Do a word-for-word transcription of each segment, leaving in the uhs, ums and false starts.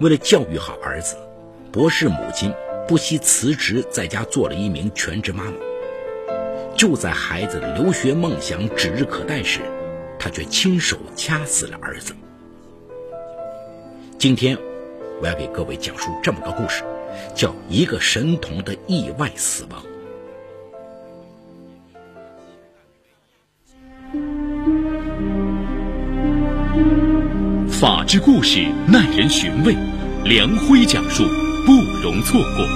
为了教育好儿子，博士母亲不惜辞职，在家做了一名全职妈妈。就在孩子的留学梦想指日可待时，她却亲手掐死了儿子。今天我要给各位讲述这么个故事，叫一个神童的意外死亡。法治故事耐人寻味，梁辉讲述，不容错过。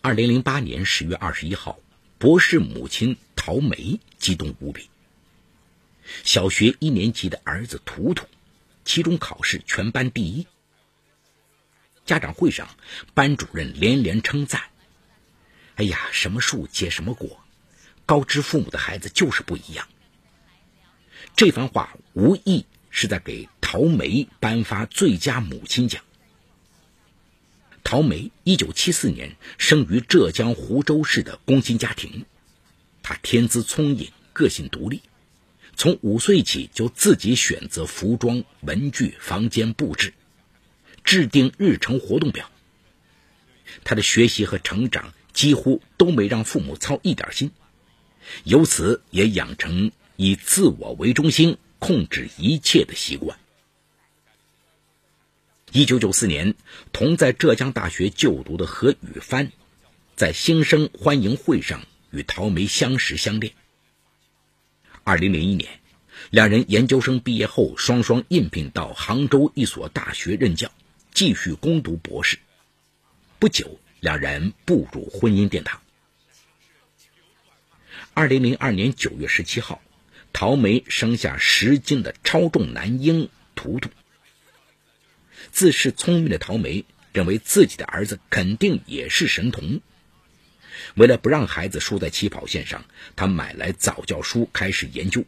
二零零八年十月二十一号，博士母亲陶梅激动无比。小学一年级的儿子图图，期中考试全班第一。家长会上，班主任连连称赞：“哎呀，什么树结什么果。”高知父母的孩子就是不一样。这番话无疑是在给陶梅颁发最佳母亲奖。陶梅一九七四年生于浙江湖州市的工薪家庭，她天资聪颖，个性独立，从五岁起就自己选择服装、文具、房间布置，制定日程活动表。她的学习和成长几乎都没让父母操一点心，由此也养成以自我为中心控制一切的习惯。一九九四年，同在浙江大学就读的何宇帆在新生欢迎会上与陶梅相识相恋。二零零一年，两人研究生毕业后双双应聘到杭州一所大学任教，继续攻读博士。不久，两人步入婚姻殿堂。二零零二年九月十七号，陶梅生下十斤的超重男婴图图。自恃聪明的陶梅认为自己的儿子肯定也是神童。为了不让孩子输在起跑线上，她买来早教书开始研究。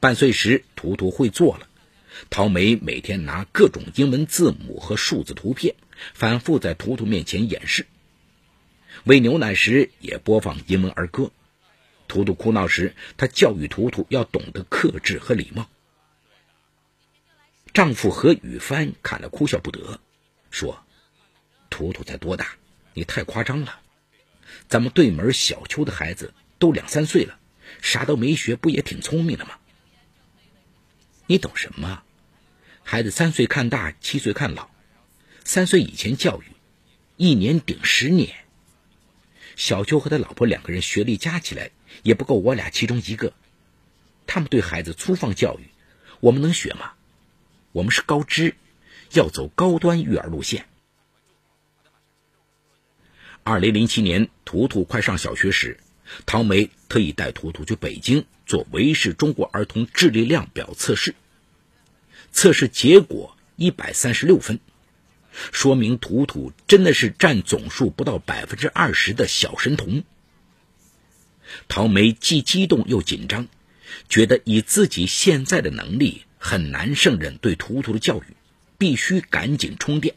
半岁时，图图会做了。陶梅每天拿各种英文字母和数字图片，反复在图图面前演示。喂牛奶时也播放英文儿歌。图图哭闹时，她教育图图要懂得克制和礼貌。丈夫何宇帆看了哭笑不得，说：“图图才多大，你太夸张了。咱们对门小邱的孩子都两三岁了，啥都没学，不也挺聪明的吗？你懂什么？孩子三岁看大，七岁看老，三岁以前教育，一年顶十年。小邱和他老婆两个人学历加起来也不够我俩其中一个，他们对孩子粗放教育，我们能学吗？我们是高知，要走高端育儿路线。”二零零七年，图图快上小学时，陶梅特意带图图去北京做维氏中国儿童智力量表测试，测试结果一百三十六分，说明图图真的是占总数不到 百分之二十 的小神童。陶梅既激动又紧张，觉得以自己现在的能力很难胜任对图图的教育，必须赶紧充电。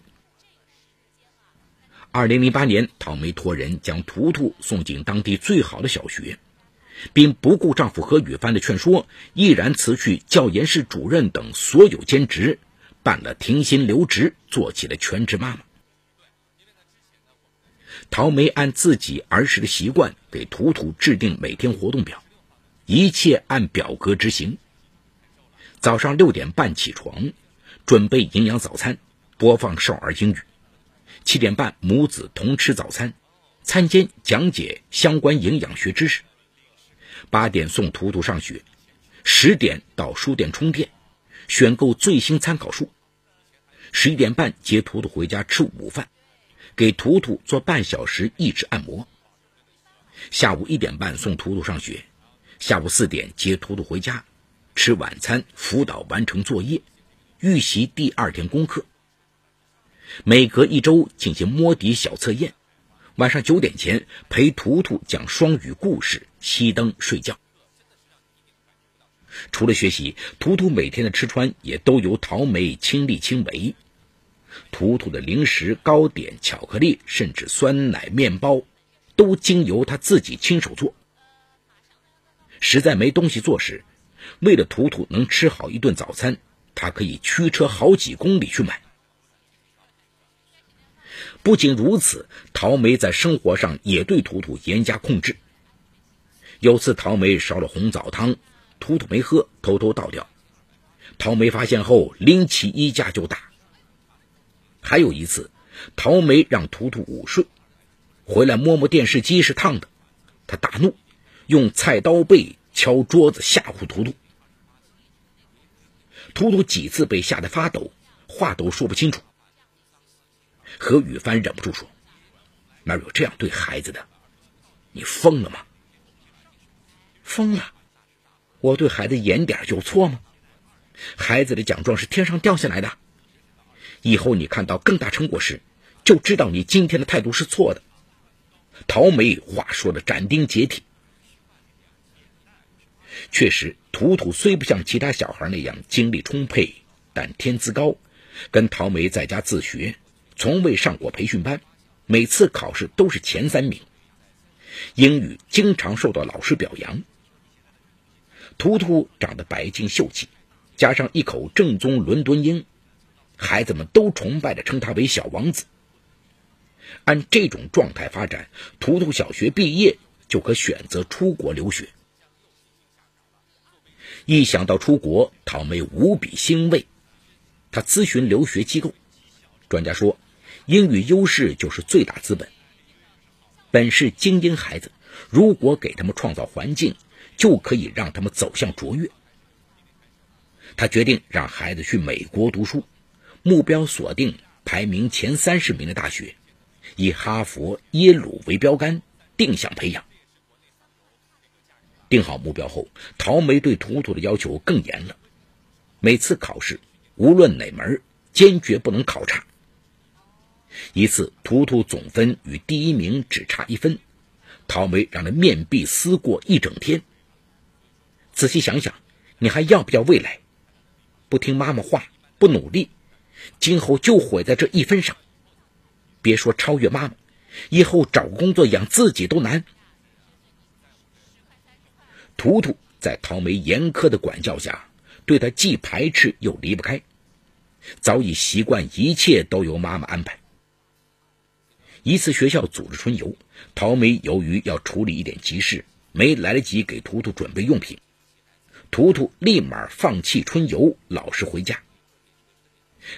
二零零八年，陶梅托人将图图送进当地最好的小学，并不顾丈夫何宇帆的劝说，毅然辞去教研室主任等所有兼职，办了停薪留职，做起了全职妈妈。陶梅按自己儿时的习惯给图图制定每天活动表，一切按表格执行。早上六点半起床，准备营养早餐，播放少儿英语；七点半母子同吃早餐，餐间讲解相关营养学知识；八点送图图上学，十点到书店充电，选购最新参考书；十一点半接图图回家吃午饭，给图图做半小时益智按摩；下午一点半送图图上学，下午四点接图图回家吃晚餐，辅导完成作业，预习第二天功课。每隔一周进行摸底小测验，晚上九点前陪图图讲双语故事，熄灯睡觉。除了学习，图图每天的吃穿也都由陶梅亲力亲为。图图的零食、糕点、巧克力，甚至酸奶、面包，都经由他自己亲手做。实在没东西做时，为了图图能吃好一顿早餐，他可以驱车好几公里去买。不仅如此，陶梅在生活上也对图图严加控制。有次陶梅烧了红枣汤，图图没喝，偷偷倒掉。陶梅发现后拎起衣架就打。还有一次，陶梅让图图午睡，回来摸摸电视机是烫的，他大怒，用菜刀背敲桌子吓唬图图。图图几次被吓得发抖，话都说不清楚。何雨帆忍不住说：“哪有这样对孩子的？你疯了吗？”“疯了？我对孩子严点有错吗？孩子的奖状是天上掉下来的。以后你看到更大成果时，就知道你今天的态度是错的。”陶梅话说的斩钉截铁。确实，图图虽不像其他小孩那样精力充沛，但天资高，跟陶梅在家自学，从未上过培训班，每次考试都是前三名，英语经常受到老师表扬。图图长得白净秀气，加上一口正宗伦敦英，孩子们都崇拜地称他为小王子。按这种状态发展，图图小学毕业就可选择出国留学。一想到出国，陶梅无比欣慰。她咨询留学机构，专家说，英语优势就是最大资本。本是精英孩子，如果给他们创造环境，就可以让他们走向卓越。她决定让孩子去美国读书，目标锁定排名前三十名的大学，以哈佛、耶鲁为标杆，定向培养。定好目标后，陶梅对图图的要求更严了。每次考试，无论哪门，坚决不能考差。一次，图图总分与第一名只差一分，陶梅让他面壁思过一整天。仔细想想，你还要不要未来？不听妈妈话，不努力，今后就毁在这一分上。别说超越妈妈，以后找个工作养自己都难。图图在陶梅严苛的管教下，对他既排斥又离不开，早已习惯一切都由妈妈安排。一次学校组织春游，陶梅由于要处理一点急事，没来得及给图图准备用品，图图立马放弃春游，老实回家。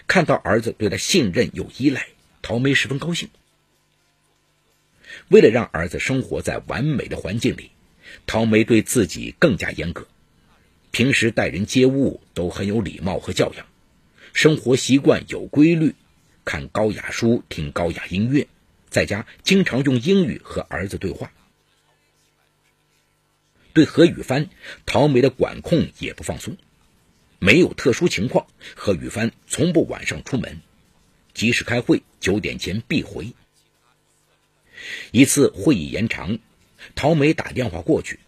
看到儿子对他信任又依赖，陶梅十分高兴。为了让儿子生活在完美的环境里，陶梅对自己更加严格，平时待人接物都很有礼貌和教养，生活习惯有规律，看高雅书，听高雅音乐，在家经常用英语和儿子对话。对何雨帆，陶梅的管控也不放松，没有特殊情况，何雨帆从不晚上出门，即使开会，九点前必回。一次会议延长，陶梅打电话过去，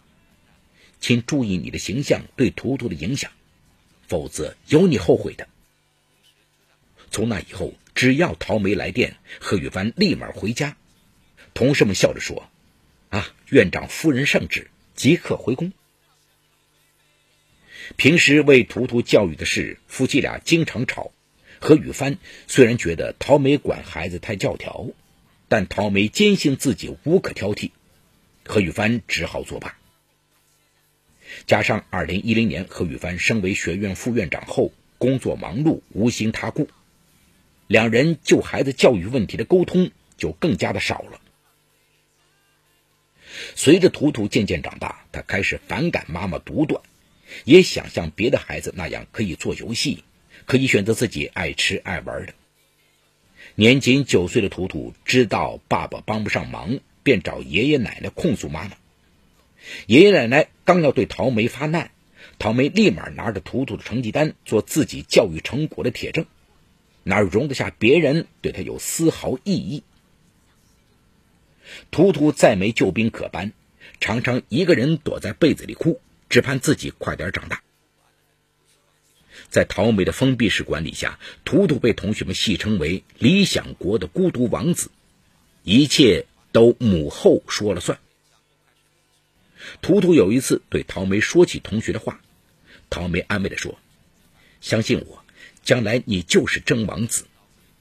请注意你的形象对图图的影响，否则有你后悔的。从那以后，只要陶梅来电，何雨帆立马回家。同事们笑着说：“啊，院长夫人圣旨，即刻回宫。”平时为图图教育的事，夫妻俩经常吵。何雨帆虽然觉得陶梅管孩子太教条，但陶梅坚信自己无可挑剔，何雨帆只好作罢。加上二零一零年何雨帆升为学院副院长后，工作忙碌，无心他顾，两人就孩子教育问题的沟通就更加的少了。随着图图渐渐长大，他开始反感妈妈独断，也想像别的孩子那样可以做游戏，可以选择自己爱吃爱玩的。年仅九岁的图图知道爸爸帮不上忙，便找爷爷奶奶控诉妈妈。爷爷奶奶刚要对陶梅发难，陶梅立马拿着图图的成绩单做自己教育成果的铁证，哪容得下别人对他有丝毫异议。图图再没救兵可搬，常常一个人躲在被子里哭，只盼自己快点长大。在陶梅的封闭式管理下，图图被同学们戏称为理想国的孤独王子，一切都母后说了算。图图有一次对陶梅说起同学的话，唐梅安慰地说：“相信我，将来你就是真王子，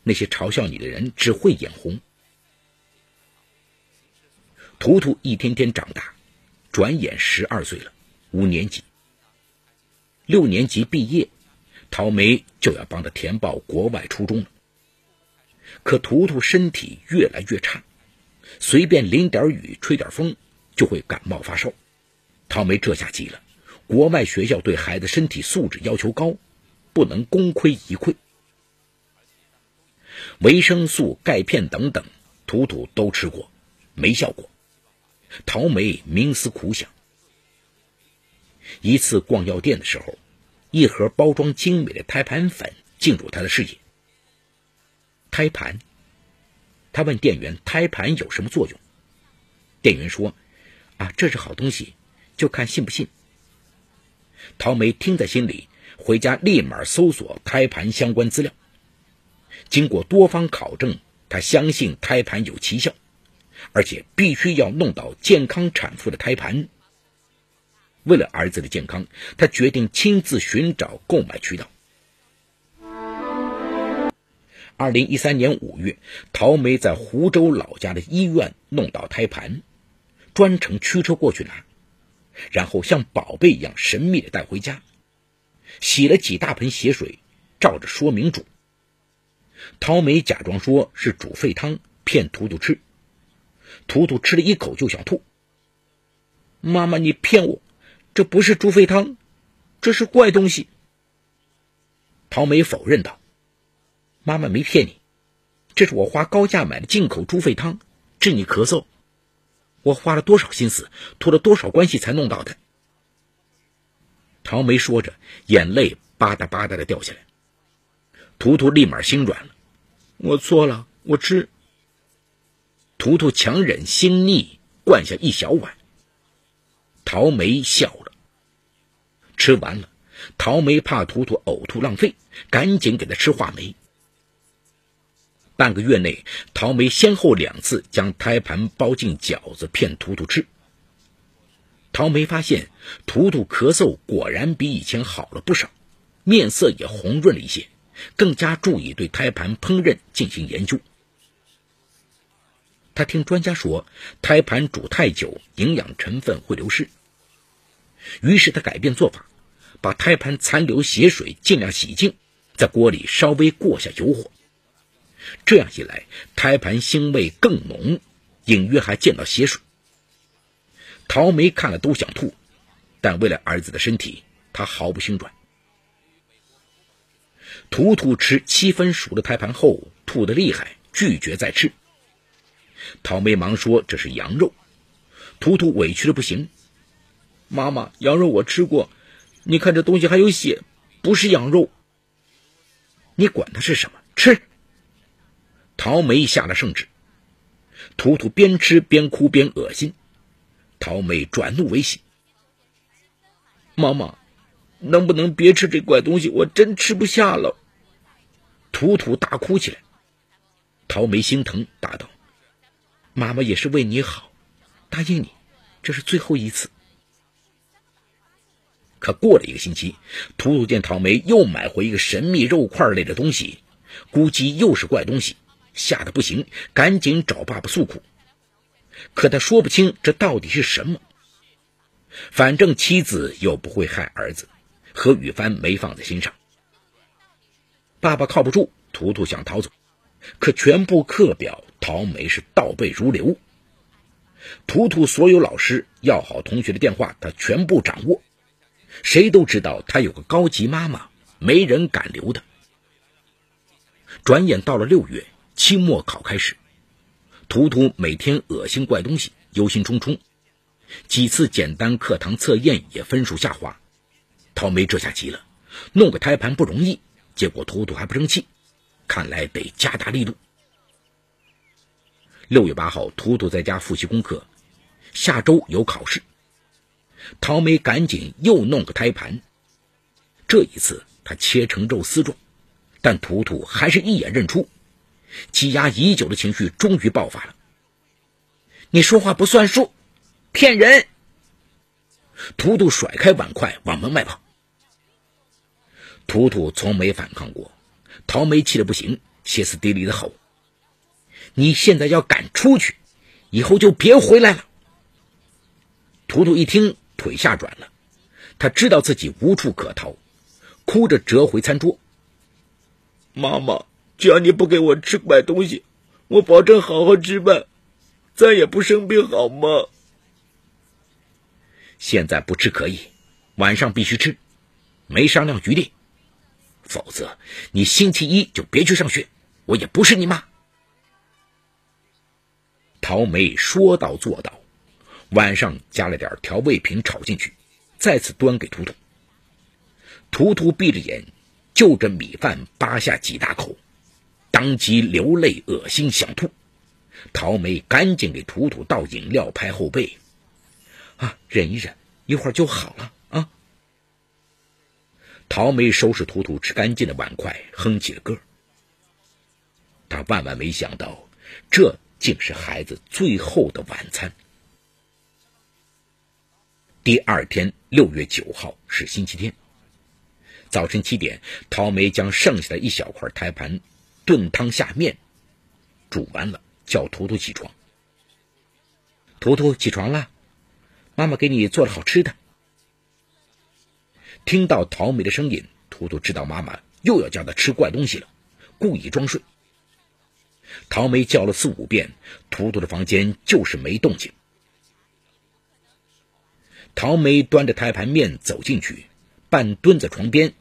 那些嘲笑你的人只会眼红。”图图一天天长大，转眼十二岁了，五年级。六年级毕业，陶梅就要帮他填报国外初中了。可图图身体越来越差，随便淋点雨、吹点风就会感冒发烧。陶梅这下急了，国外学校对孩子身体素质要求高，不能功亏一篑。维生素、钙片等等，图图都吃过，没效果。陶梅冥思苦想。一次逛药店的时候，一盒包装精美的胎盘粉进入他的视野。胎盘，他问店员胎盘有什么作用？店员说：“啊，这是好东西，就看信不信。”陶梅听在心里，回家立马搜索胎盘相关资料。经过多方考证，他相信胎盘有奇效，而且必须要弄到健康产妇的胎盘。为了儿子的健康，他决定亲自寻找购买渠道。二零一三年五月，陶梅在湖州老家的医院弄到胎盘，专程驱车过去拿，然后像宝贝一样神秘地带回家，洗了几大盆血水，照着说明煮。陶梅假装说是煮沸汤，骗图图吃。图图吃了一口就想吐：“妈妈，你骗我！这不是猪肺汤，这是怪东西。”陶梅否认道：“妈妈没骗你，这是我花高价买的进口猪肺汤，治你咳嗽。我花了多少心思，托了多少关系才弄到的。”陶梅说着，眼泪吧嗒吧嗒的掉下来。图图立马心软了：“我错了，我吃。”图图强忍心腻，灌下一小碗。陶梅笑了。吃完了，陶梅怕图图呕吐浪费，赶紧给他吃话梅。半个月内，陶梅先后两次将胎盘包进饺子骗图图吃。陶梅发现图图咳嗽果然比以前好了不少，面色也红润了一些，更加注意对胎盘烹饪进行研究。他听专家说，胎盘煮太久，营养成分会流失。于是他改变做法，把胎盘残留血水尽量洗净，在锅里稍微过下油火。这样一来，胎盘腥味更浓，隐约还见到血水。陶梅看了都想吐，但为了儿子的身体，她毫不心软。图图吃七分熟的胎盘后，吐得厉害，拒绝再吃。陶梅忙说这是羊肉，图图委屈的不行：“妈妈，羊肉我吃过，你看这东西还有血，不是羊肉。”“你管它是什么，吃！”陶梅下了圣旨。图图边吃边哭边恶心，陶梅转怒为喜：“妈妈，能不能别吃这怪东西，我真吃不下了。”图图大哭起来。陶梅心疼，答道：“妈妈也是为你好，答应你，这是最后一次。”可过了一个星期，图图见陶梅又买回一个神秘肉块类的东西，估计又是怪东西，吓得不行，赶紧找爸爸诉苦。可他说不清这到底是什么，反正妻子又不会害儿子，何雨帆没放在心上。爸爸靠不住，图图想逃走，可全部课表陶梅是倒背如流。图图所有老师要好同学的电话，他全部掌握。谁都知道他有个高级妈妈，没人敢留他。转眼到了六月，期末考开始，图图每天恶心怪东西，忧心忡忡。几次简单课堂测验也分数下滑，陶梅这下急了，弄个胎盘不容易，结果图图还不争气，看来得加大力度。六月八号，图图在家复习功课，下周有考试。陶梅赶紧又弄个胎盘，这一次她切成肉丝状，但图图还是一眼认出，积压已久的情绪终于爆发了：“你说话不算数，骗人！”图图甩开碗筷往门外跑，图图从没反抗过。陶梅气得不行，歇斯底里的吼：“你现在要敢出去，以后就别回来了！”图图一听，腿吓软了，他知道自己无处可逃，哭着折回餐桌：“妈妈，只要你不给我吃买东西，我保证好好吃饭，再也不生病，好吗？”“现在不吃可以，晚上必须吃，没商量余地。否则你星期一就别去上学，我也不是你妈。”陶梅说到做到，晚上加了点调味品炒进去，再次端给图图。图图闭着眼，就着米饭扒下几大口，当即流泪恶心想吐。陶梅赶紧给图图倒饮料，拍后背：“啊，忍一忍，一会儿就好了啊。”陶梅收拾图图吃干净的碗筷，哼起了歌。她万万没想到，这竟是孩子最后的晚餐。第二天六月九号是星期天，早晨七点，陶梅将剩下的一小块胎盘炖汤下面，煮完了叫图图起床。“图图，起床啦，妈妈给你做了好吃的。”听到陶梅的声音，图图知道妈妈又要叫她吃怪东西了，故意装睡。陶梅叫了四五遍，图图的房间就是没动静。陶梅端着胎盘面走进去，半蹲在床边，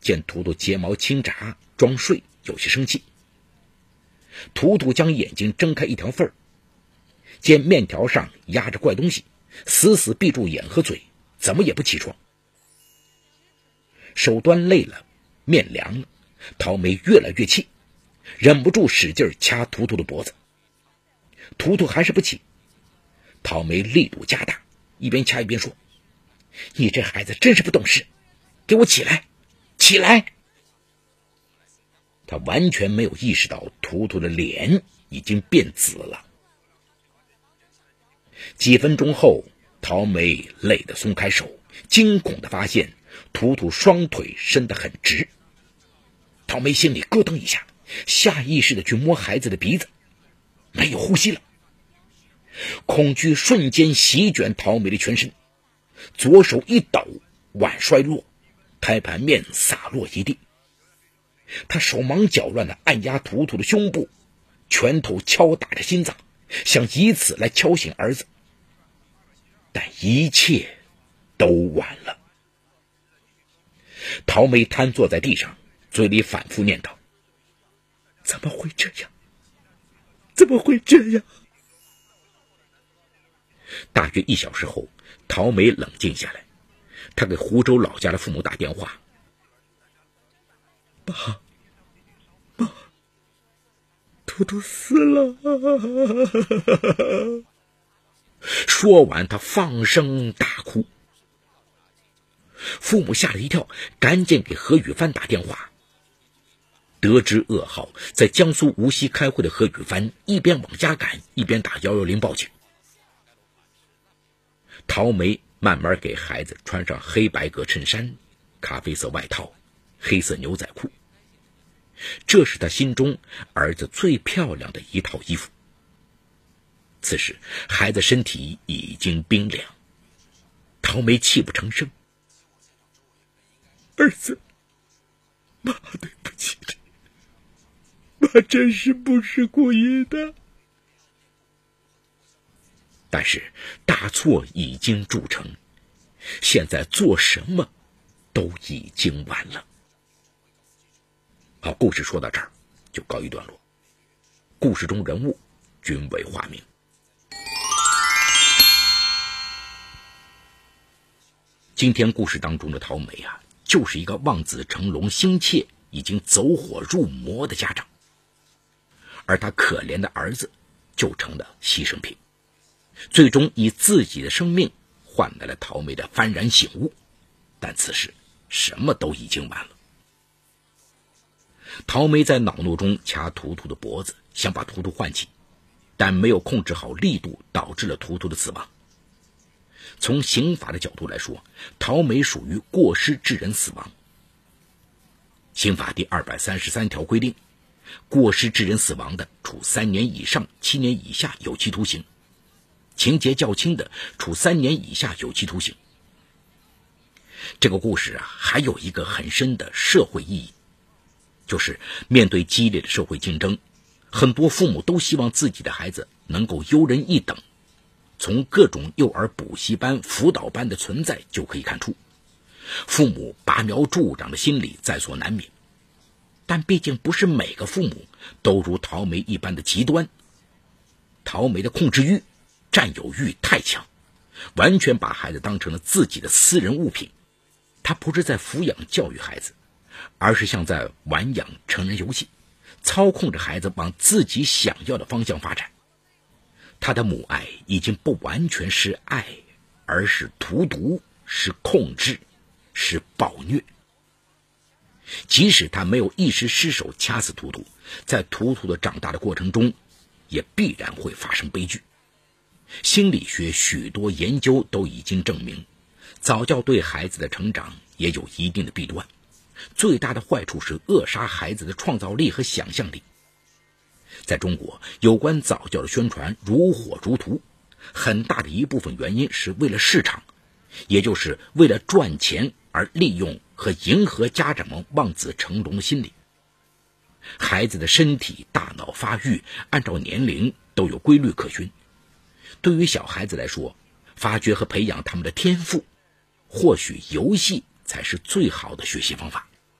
见图图睫毛轻眨，装睡，有些生气。图图将眼睛睁开一条缝儿，见面条上压着怪东西，死死闭住眼和嘴，怎么也不起床。手端累了，面凉了，陶梅越来越气，忍不住使劲掐图图的脖子。图图还是不起，陶梅力度加大，一边掐一边说：“你这孩子真是不懂事，给我起来，起来！”他完全没有意识到图图的脸已经变紫了。几分钟后，陶梅累得松开手，惊恐地发现图图双腿伸得很直。陶梅心里咯噔一下，下意识地去摸孩子的鼻子，没有呼吸了。恐惧瞬间席卷陶梅的全身，左手一抖，碗摔落，胎盘面洒落一地。他手忙脚乱地按压图图的胸部，拳头敲打着心脏，想以此来敲醒儿子，但一切都晚了。陶梅瘫坐在地上，嘴里反复念叨：“怎么会这样？怎么会这样？”大约一小时后，陶梅冷静下来，她给湖州老家的父母打电话：“爸，爸，图图死了！”说完，她放声大哭。父母吓了一跳，赶紧给何宇帆打电话。得知噩耗，在江苏无锡开会的何宇帆一边往家赶，一边打一一零报警。陶梅慢慢给孩子穿上黑白格衬衫、咖啡色外套、黑色牛仔裤，这是她心中儿子最漂亮的一套衣服。此时孩子身体已经冰凉，陶梅泣不成声：“儿子，妈对不起你，妈真是不是故意的。”但是大错已经铸成，现在做什么都已经晚了。好，故事说到这儿就告一段落。故事中人物均为化名。今天故事当中的陶梅啊，就是一个望子成龙、心切已经走火入魔的家长，而他可怜的儿子就成了牺牲品。最终以自己的生命换来了陶梅的幡然醒悟，但此时什么都已经晚了。陶梅在恼怒中掐图图的脖子，想把图图唤起，但没有控制好力度，导致了图图的死亡。从刑法的角度来说，陶梅属于过失致人死亡，刑法第二百三十三条规定，过失致人死亡的，处三年以上七年以下有期徒刑；情节较轻的，处三年以下有期徒刑。这个故事啊，还有一个很深的社会意义，就是面对激烈的社会竞争，很多父母都希望自己的孩子能够优人一等，从各种幼儿补习班、辅导班的存在就可以看出，父母拔苗助长的心理在所难免。但毕竟不是每个父母都如桃梅一般的极端，桃梅的控制欲、占有欲太强，完全把孩子当成了自己的私人物品。他不是在抚养教育孩子，而是像在玩养成人游戏，操控着孩子往自己想要的方向发展。他的母爱已经不完全是爱，而是荼毒，是控制，是暴虐。即使他没有一时失手掐死图图，在图图的长大的过程中，也必然会发生悲剧。心理学许多研究都已经证明，早教对孩子的成长也有一定的弊端，最大的坏处是扼杀孩子的创造力和想象力。在中国，有关早教的宣传如火如荼，很大的一部分原因是为了市场，也就是为了赚钱而利用和迎合家长们望子成龙的心理。孩子的身体、大脑发育按照年龄都有规律可循，对于小孩子来说，发掘和培养他们的天赋，或许游戏才是最好的学习方法。